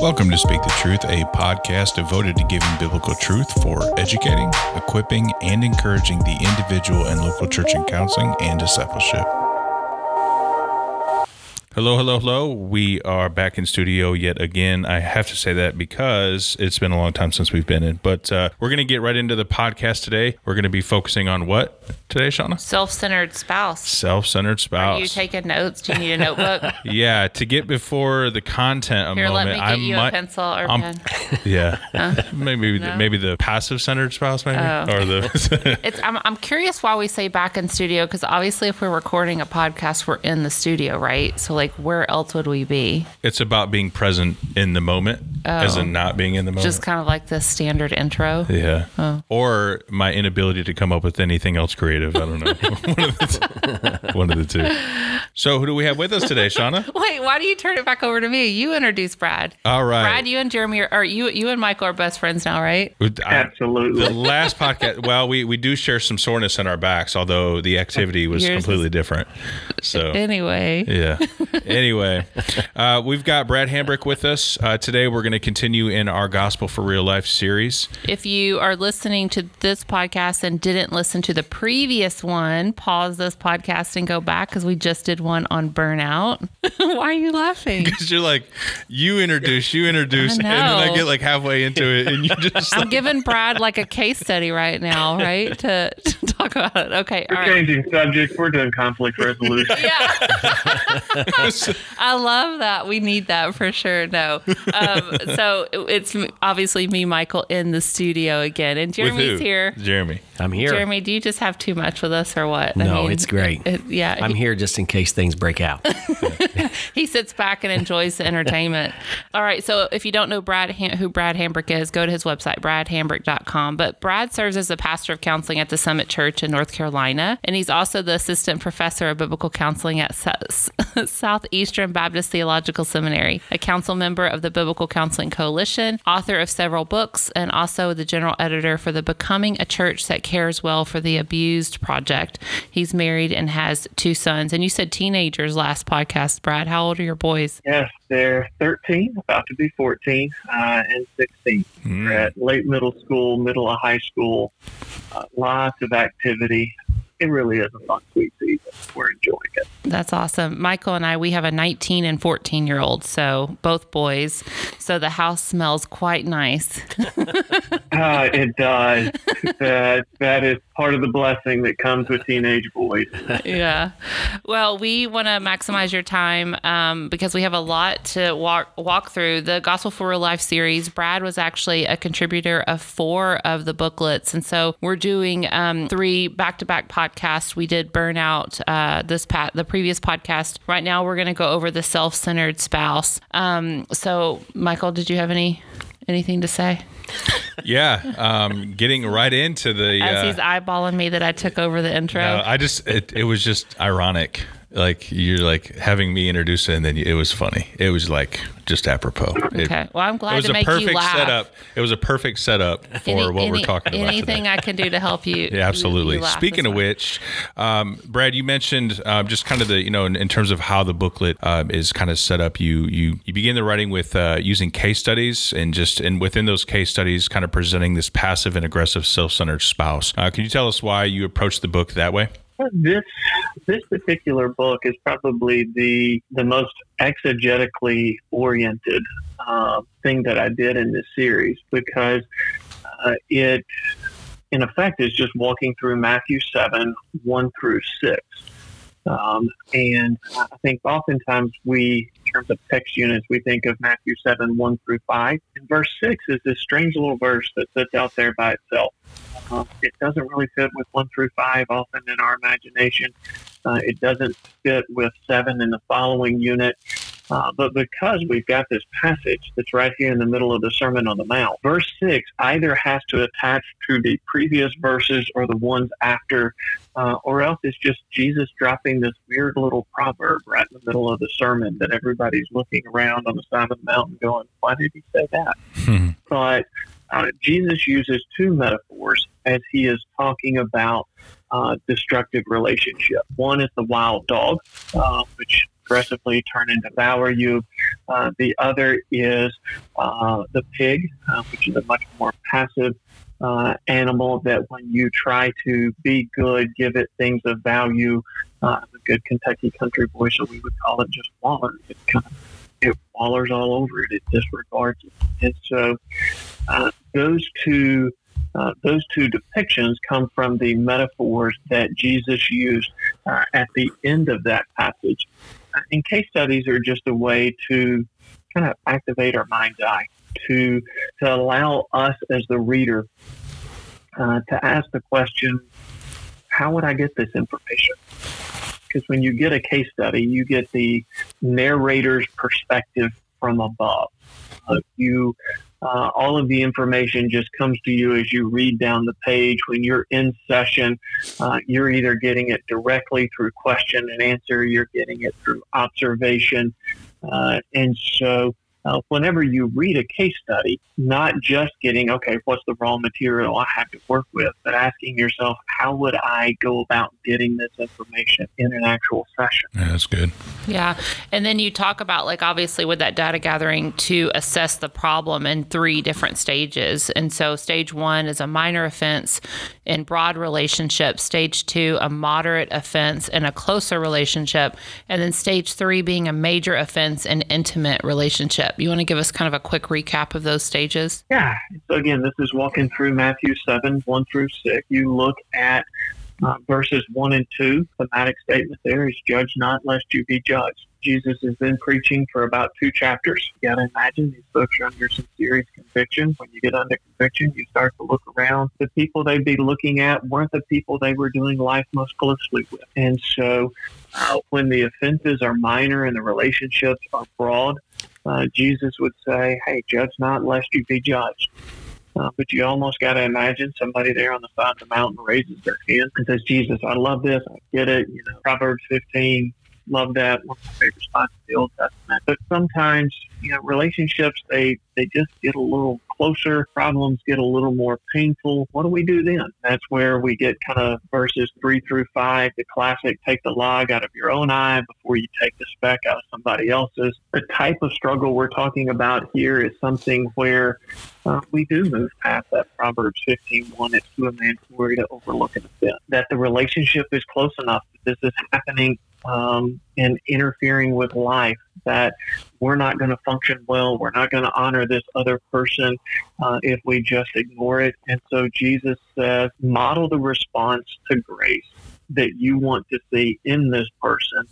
Welcome to Speak the Truth, a podcast devoted to giving biblical truth for educating, equipping, and encouraging the individual and local church in counseling and discipleship. Hello. We are back in studio yet again. I have to say that because it's been a long time since we've been in, but we're going to get right into the podcast today. We're going to be focusing on what today, Shauna? Self-centered spouse. Are you taking notes? Do you need a notebook? Yeah. To get before the content a moment. Here, let me get you a pencil or pen. Yeah. Maybe the passive-centered spouse, maybe? Oh. Or the... I'm curious why we say back in studio, because obviously if we're recording a podcast, we're in the studio, right? So like, where else would we be? It's about being present in the moment, as in not being in the moment. Just kind of like the standard intro. Yeah. Oh. Or my inability to come up with anything else creative. I don't know. One of the two. So who do we have with us today, Shauna? Wait, why do you turn it back over to me? You introduce Brad. All right. Brad, you and Jeremy, or you and Michael are best friends now, right? Absolutely. The last podcast, well, we do share some soreness in our backs, although the activity was completely different. So anyway. Yeah. Anyway, we've got Brad Hambrick with us. Today, we're going to continue in our Gospel for Real Life series. If you are listening to this podcast and didn't listen to the previous one, pause this podcast and go back because we just did one on burnout. Why are you laughing? Because you're like, you introduce, and then I get like halfway into it. And you just. I'm giving Brad like a case study right now, right? To talk about it. Okay. We're all changing subject. We're doing conflict resolution. Yeah. I love that. We need that for sure. No. So it's obviously me, Michael, in the studio again. And Jeremy's here. Jeremy. I'm here. Jeremy, do you just have too much with us or what? No, I mean, it's great. Yeah. I'm here just in case things break out. He sits back and enjoys the entertainment. All right. So if you don't know who Brad Hambrick is, go to his website, bradhambrick.com. But Brad serves as the pastor of counseling at the Summit Church in North Carolina. And he's also the assistant professor of biblical counseling at Southeastern Baptist Theological Seminary, a council member of the Biblical Counseling Coalition, author of several books, and also the general editor for the Becoming a Church That Cares Well for the Abused project. He's married and has two sons. And you said teenagers last podcast, Brad. How old are your boys? Yes, they're 13, about to be 14, and 16. They're at late middle school, middle of high school, lots of activity. It really is a fun sweet season. We're enjoying it. That's awesome. Michael and I, we have a 19 and 14-year-old, so both boys. So the house smells quite nice. It does. That is part of the blessing that comes with teenage boys. Yeah. Well, we want to maximize your time because we have a lot to walk through. The Gospel for Real Life series, Brad was actually a contributor of 4 of the booklets. And so we're doing 3 back-to-back podcasts. We did Burnout, the previous podcast. Right now, we're going to go over the self-centered spouse. So, Michael, did you have anything to say? Yeah, getting right into the... As he's eyeballing me that I took over the intro. No, it was just ironic. Like, you're like having me introduce it, and then it was funny. It was like just apropos. Okay. Well, I'm glad to make you laugh. It was a perfect setup for what we're talking about. Anything today. I can do to help you. Yeah, absolutely. You laugh. Speaking of which, Brad, you mentioned just kind of the, in terms of how the booklet is kind of set up, you begin the writing with using case studies and within those case studies, kind of presenting this passive and aggressive self-centered spouse. Can you tell us why you approached the book that way? This particular book is probably the most exegetically oriented thing that I did in this series because it, in effect, is just walking through Matthew 7, 1 through 6. And I think oftentimes we, in terms of text units, we think of Matthew 7, 1 through 5. And verse 6 is this strange little verse that sits out there by itself. It doesn't really fit with 1 through 5 often in our imagination. It doesn't fit with 7 in the following unit. But because we've got this passage that's right here in the middle of the Sermon on the Mount, verse 6 either has to attach to the previous verses or the ones after, or else it's just Jesus dropping this weird little proverb right in the middle of the sermon that everybody's looking around on the side of the mountain going, why did he say that? But Jesus uses 2 metaphors as he is talking about destructive relationships. One is the wild dog, which aggressively turn and devour you. The other is the pig, which is a much more passive animal that when you try to be good, give it things of value, a good Kentucky country boy, so we would call it just waller. It wallers all over it. It disregards it. And so those two depictions come from the metaphors that Jesus used at the end of that passage. And case studies are just a way to kind of activate our mind's eye, to allow us as the reader to ask the question, how would I get this information? Because when you get a case study, you get the narrator's perspective from above. All of the information just comes to you as you read down the page. When you're in session, you're either getting it directly through question and answer, you're getting it through observation. And so whenever you read a case study, not just getting, okay, what's the raw material I have to work with, but asking yourself, how would I go about getting this information in an actual session? Yeah, that's good. Yeah. And then you talk about, like, obviously with that data gathering, to assess the problem in three different stages. And so stage one is a minor offense in broad relationships, stage two, a moderate offense in a closer relationship, and then stage three being a major offense in intimate relationships. You want to give us kind of a quick recap of those stages? Yeah. So again, this is walking through Matthew 7, 1 through 6. You look at verses 1 and 2. The thematic statement there is, judge not lest you be judged. Jesus has been preaching for about 2 chapters. You got to imagine these folks are under some serious conviction. When you get under conviction, you start to look around. The people they'd be looking at weren't the people they were doing life most closely with. And so when the offenses are minor and the relationships are broad, Jesus would say, hey, judge not lest you be judged. But you almost got to imagine somebody there on the side of the mountain raises their hand and says, Jesus, I love this. I get it. You know, Proverbs 15, love that. One of my favorite spots in the Old Testament. But sometimes, you know, relationships, they just get a little closer. Problems get a little more painful. What do we do then? That's where we get kind of verses 3 through 5, the classic, take the log out of your own eye before you take the speck out of somebody else's. The type of struggle we're talking about here is something where we do move past that Proverbs 15:1, it's to a man's glory to overlook an offense. That the relationship is close enough that this is happening and interfering with life, that we're not going to function well. We're not going to honor this other person if we just ignore it. And so Jesus says, model the response to grace that you want to see in this person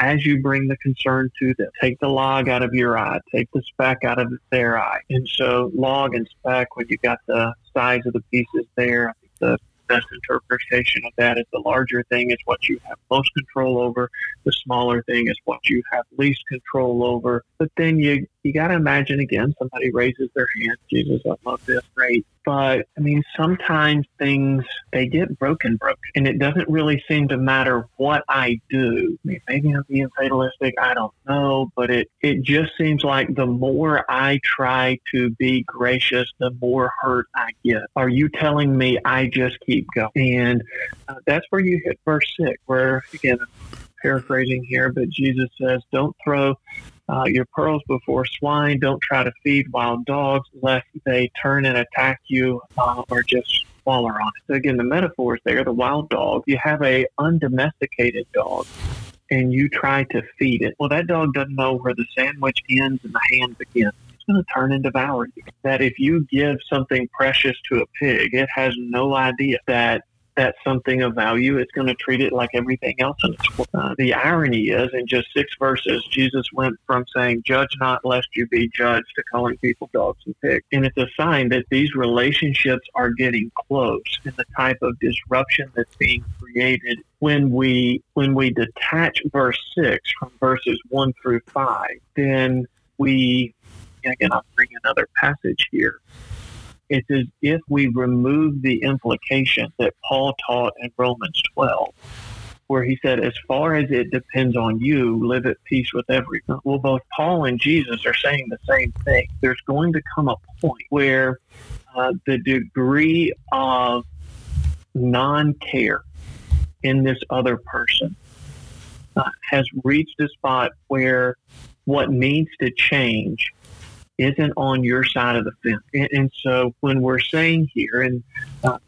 as you bring the concern to them. Take the log out of your eye. Take the speck out of their eye. And so log and speck, when you've got the size of the pieces there, I think the best interpretation of that is the larger thing is what you have most control over. The smaller thing is what you have least control over. But then you got to imagine, again, somebody raises their hand. Jesus, I love this. Great. But, I mean, sometimes things, they get broken. And it doesn't really seem to matter what I do. I mean, maybe I'm being fatalistic. I don't know. But it just seems like the more I try to be gracious, the more hurt I get. Are you telling me I just keep going? And that's where you hit verse 6, where, again, I'm paraphrasing here, but Jesus says, don't throw your pearls before swine. Don't try to feed wild dogs lest they turn and attack you or just swallow on it. So again, the metaphor is there, the wild dog. You have a undomesticated dog and you try to feed it. Well, that dog doesn't know where the sandwich ends and the hand begins. It's going to turn and devour you. That if you give something precious to a pig, it has no idea that that's something of value. It's going to treat it like everything else in its world. The irony is, in just 6 verses, Jesus went from saying, judge not lest you be judged, to calling people dogs and pigs. And it's a sign that these relationships are getting close, and the type of disruption that's being created when we detach verse 6 from verses 1 through 5, then we, again, I'll bring another passage here. It's as if we remove the implication that Paul taught in Romans 12, where he said, as far as it depends on you, live at peace with everyone. Well, both Paul and Jesus are saying the same thing. There's going to come a point where the degree of non-care in this other person has reached a spot where what needs to change isn't on your side of the fence. And so when we're saying here, and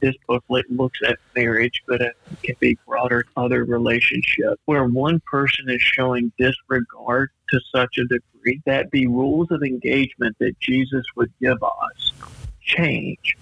this booklet looks at marriage, but it can be broader, other relationships, where one person is showing disregard to such a degree that the rules of engagement that Jesus would give us change,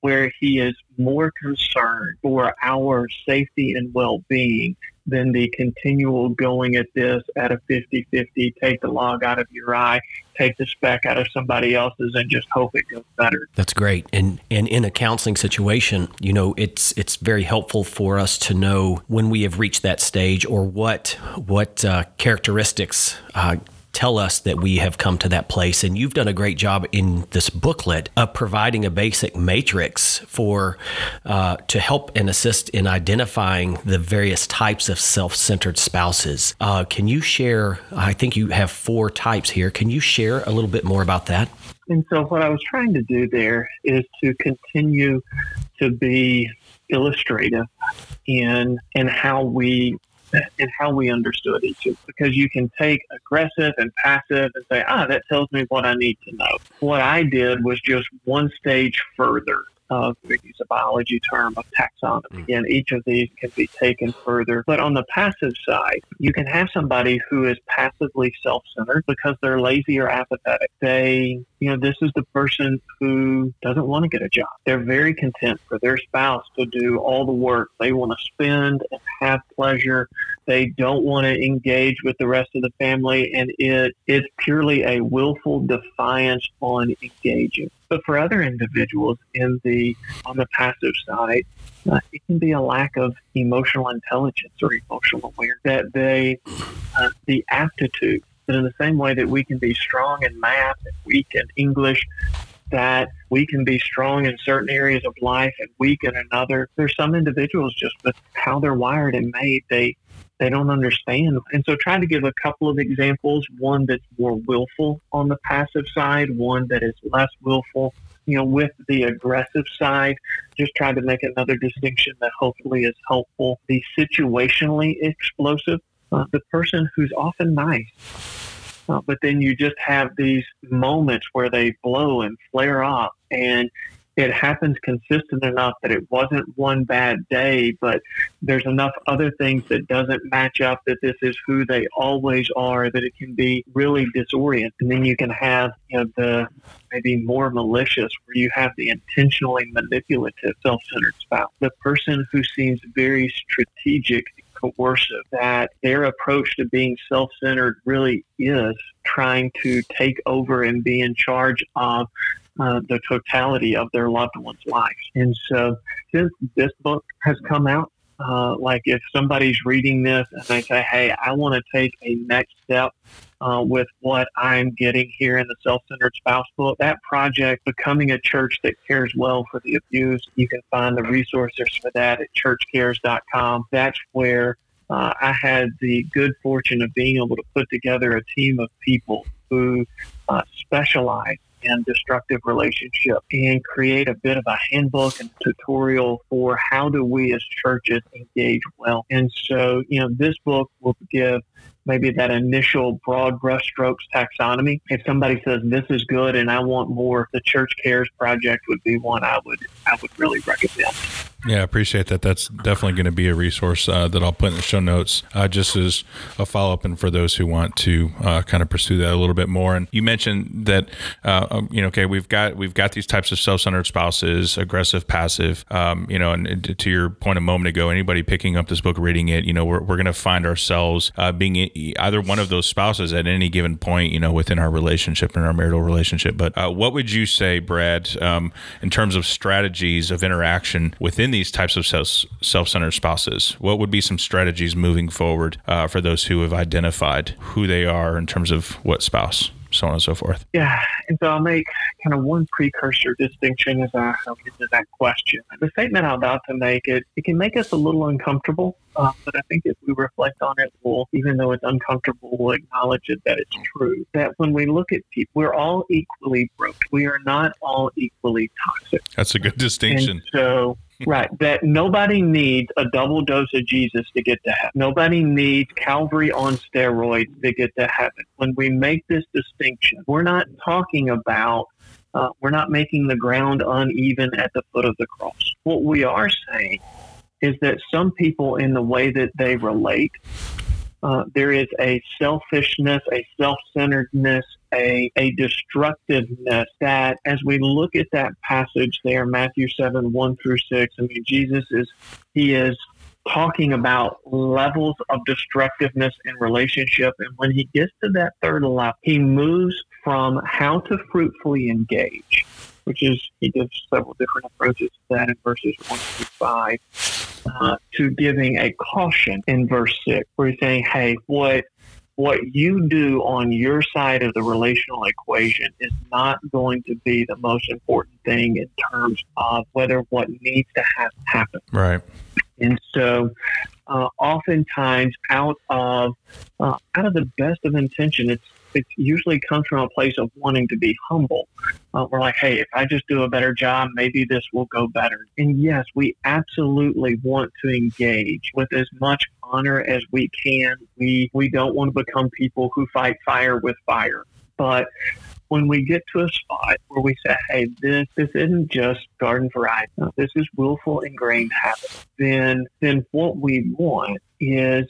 where he is more concerned for our safety and well-being than the continual going at this at a 50-50, take the log out of your eye, take the speck out of somebody else's, and just hope it goes better. That's great. And in a counseling situation, you know, it's very helpful for us to know when we have reached that stage, or what characteristics tell us that we have come to that place. And you've done a great job in this booklet of providing a basic matrix for to help and assist in identifying the various types of self-centered spouses. Can you share, I think you have 4 types here. Can you share a little bit more about that? And so what I was trying to do there is to continue to be illustrative in how we understood each other, because you can take aggressive and passive and say, that tells me what I need to know. What I did was just one stage further of, we use a biology term, of taxonomy, and each of these can be taken further. But on the passive side, you can have somebody who is passively self-centered because they're lazy or apathetic. They, this is the person who doesn't want to get a job. They're very content for their spouse to do all the work. They want to spend and have pleasure. They don't want to engage with the rest of the family, and it's purely a willful defiance on engaging. But for other individuals on the passive side, it can be a lack of emotional intelligence or emotional awareness, that they the aptitude. That in the same way that we can be strong in math and weak in English, that we can be strong in certain areas of life and weak in another. There's some individuals just with how they're wired and made, they don't understand. And so trying to give a couple of examples, one that's more willful on the passive side, one that is less willful, with the aggressive side, just trying to make another distinction that hopefully is helpful. The situationally explosive, the person who's often nice, but then you just have these moments where they blow and flare up, and it happens consistent enough that it wasn't one bad day, but there's enough other things that doesn't match up that this is who they always are, that it can be really disorienting. And then you can have the maybe more malicious, where you have the intentionally manipulative self-centered spouse, the person who seems very strategic, coercive, that their approach to being self-centered really is trying to take over and be in charge of the totality of their loved one's life. And so since this book has come out, like if somebody's reading this and they say, hey, I want to take a next step with what I'm getting here in the Self-Centered Spouse book, that project, Becoming a Church That Cares Well for the Abused, you can find the resources for that at churchcares.com. That's where I had the good fortune of being able to put together a team of people who specialize and destructive relationship, and create a bit of a handbook and tutorial for how do we as churches engage well. And so, this book will give maybe that initial broad brushstrokes taxonomy. If somebody says this is good and I want more, the Church Cares project would be one I would really recommend. Yeah, I appreciate that. That's definitely going to be a resource that I'll put in the show notes, just as a follow-up and for those who want to kind of pursue that a little bit more. And you mentioned that, we've got these types of self-centered spouses, aggressive, passive, and to your point a moment ago, anybody picking up this book, reading it, we're going to find ourselves being either one of those spouses at any given point, within our relationship and our marital relationship. But what would you say, Brad, in terms of strategies of interaction within these types of self-centered spouses? What would be some strategies moving forward for those who have identified who they are in terms of what spouse, so on and so forth? Yeah, and so I'll make kind of one precursor distinction as I get to that question. The statement I'm about to make, it can make us a little uncomfortable, but I think if we reflect on it, even though it's uncomfortable, we'll acknowledge it that it's true, that when we look at people, we're all equally broken. We are not all equally toxic. That's a good distinction. And so Right. That nobody needs a double dose of Jesus to get to heaven. Nobody needs Calvary on steroids to get to heaven. When we make this distinction, we're not talking about, we're not making the ground uneven at the foot of the cross. What we are saying is that some people, in the way that they relate, there is a selfishness, a self-centeredness, a destructiveness that, as we look at that passage there, Matthew 7, 1 through 6, I mean, Jesus is, he is talking about levels of destructiveness in relationship. And when he gets to that third level, he moves from how to fruitfully engage, which is, he gives several different approaches to that in verses 1 through 5, to giving a caution in verse 6, where he's saying, hey, what you do on your side of the relational equation is not going to be the most important thing in terms of whether what needs to happen. Right. And so oftentimes out of the best of intention, it usually comes from a place of wanting to be humble. We're like, hey, if I just do a better job, maybe this will go better. And yes, we absolutely want to engage with as much honor as we can. We don't want to become people who fight fire with fire. But when we get to a spot where we say, hey, this isn't just garden variety, this is willful ingrained habit, then what we want is,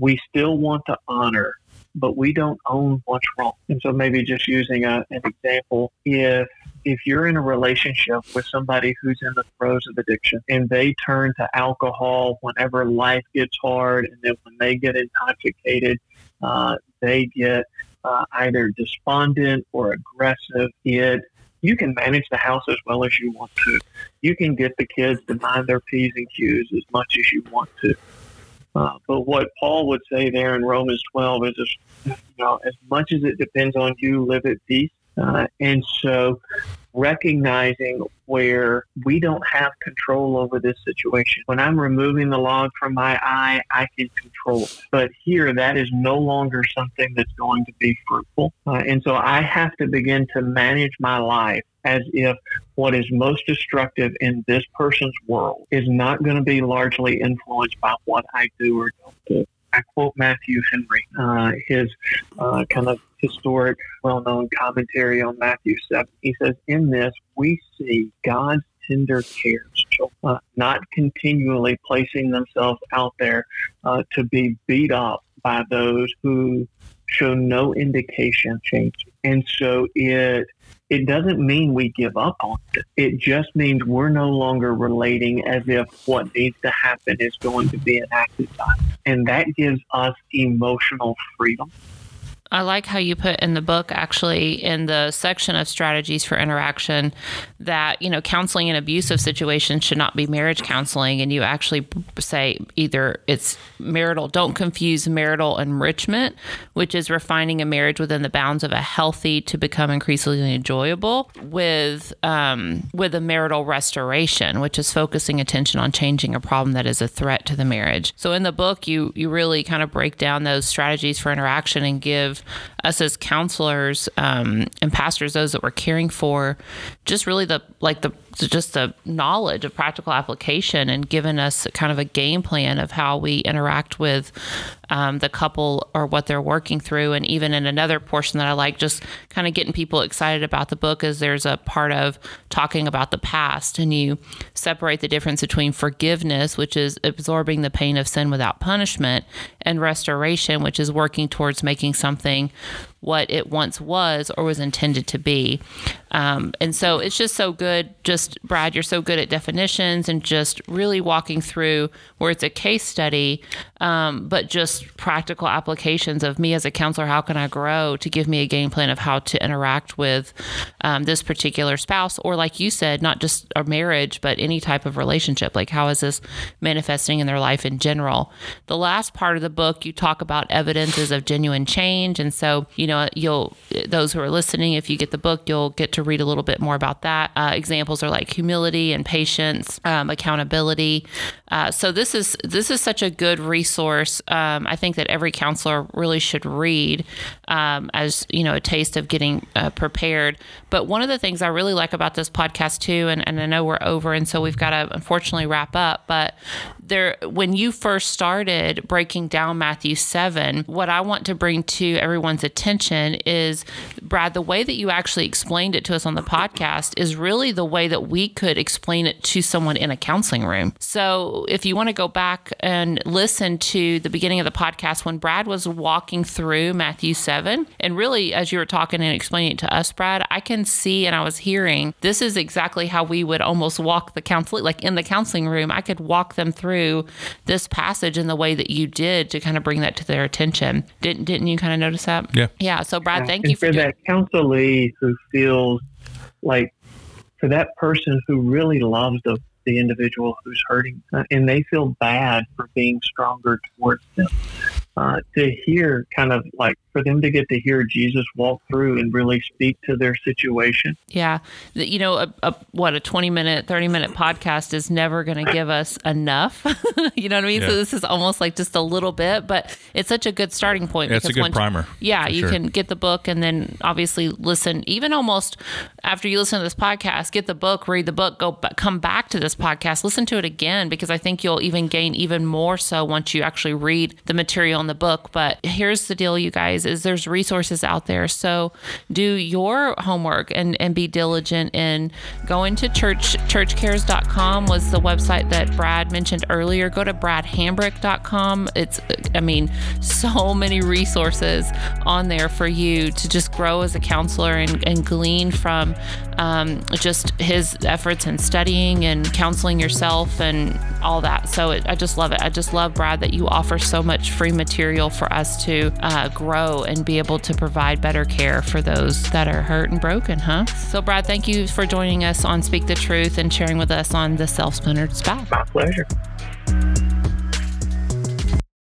we still want to honor, but we don't own what's wrong. And so maybe just using an example, if you're in a relationship with somebody who's in the throes of addiction and they turn to alcohol whenever life gets hard, and then when they get intoxicated, they get either despondent or aggressive, you can manage the house as well as you want to. You can get the kids to mind their P's and Q's as much as you want to. But what Paul would say there in Romans 12 is, as much as it depends on you, live at peace. And so recognizing where we don't have control over this situation. When I'm removing the log from my eye, I can control it. But here, that is no longer something that's going to be fruitful. And so I have to begin to manage my life as if what is most destructive in this person's world is not going to be largely influenced by what I do or don't do. I quote Matthew Henry, his kind of historic, well-known commentary on Matthew 7. He says, in this, we see God's tender cares, not continually placing themselves out there to be beat up by those who show no indication of change. And so it doesn't mean we give up on it. It just means we're no longer relating as if what needs to happen is going to be enacted by us. And that gives us emotional freedom. I like how you put in the book, actually, in the section of strategies for interaction, that, counseling in abusive situations should not be marriage counseling. And you actually say either it's marital, don't confuse marital enrichment, which is refining a marriage within the bounds of a healthy to become increasingly enjoyable, with a marital restoration, which is focusing attention on changing a problem that is a threat to the marriage. So in the book, you really kind of break down those strategies for interaction and give us as counselors and pastors, those that we're caring for, just really the knowledge of practical application, and given us kind of a game plan of how we interact with the couple or what they're working through. And even in another portion that I like, just kind of getting people excited about the book, is there's a part of talking about the past, and you separate the difference between forgiveness, which is absorbing the pain of sin without punishment, and restoration, which is working towards making something what it once was or was intended to be. And so it's just so good. Just, Brad, you're so good at definitions and just really walking through where it's a case study, but just practical applications of, me as a counselor, how can I grow to give me a game plan of how to interact with this particular spouse, or, like you said, not just a marriage, but any type of relationship. Like, how is this manifesting in their life in general? The last part of the book, you talk about evidences of genuine change. And so, those who are listening, if you get the book, you'll get to read a little bit more about that. Examples are like humility and patience, accountability. So this is such a good resource. I think that every counselor really should read as, a taste of getting prepared. But one of the things I really like about this podcast too, and I know we're over, and so we've got to unfortunately wrap up, but when you first started breaking down Matthew 7, what I want to bring to everyone's attention is, Brad, the way that you actually explained it to us on the podcast is really the way that we could explain it to someone in a counseling room. So if you want to go back and listen to the beginning of the podcast when Brad was walking through Matthew 7, and really as you were talking and explaining it to us, Brad, I can see and I was hearing, this is exactly how we would almost walk the counseling, like in the counseling room, I could walk them through this passage in the way that you did to kind of bring that to their attention. Didn't you kind of notice that? Yeah. Yeah. So Brad, thank you for that. Counselee who feels like, for that person who really loves the individual who's hurting, and they feel bad for being stronger towards them. To hear kind of like, for them to get to hear Jesus walk through and really speak to their situation. Yeah. A 20-minute, 30-minute podcast is never going to give us enough. You know what I mean? Yeah. So this is almost like just a little bit, but it's such a good starting point. It's a good primer. You can get the book and then obviously listen, even almost after you listen to this podcast, get the book, read the book, come back to this podcast, listen to it again, because I think you'll even gain even more so once you actually read the material in the book. But here's the deal, you guys, is there's resources out there. So do your homework and be diligent in going to churchcares.com was the website that Brad mentioned earlier. Go to bradhambrick.com. It's, so many resources on there for you to just grow as a counselor and glean from just his efforts in studying and counseling yourself and all that. So I just love it. I just love, Brad, that you offer so much free material for us to grow and be able to provide better care for those that are hurt and broken, huh? So Brad, thank you for joining us on Speak the Truth and sharing with us on the Self-Centered Spouse. My pleasure.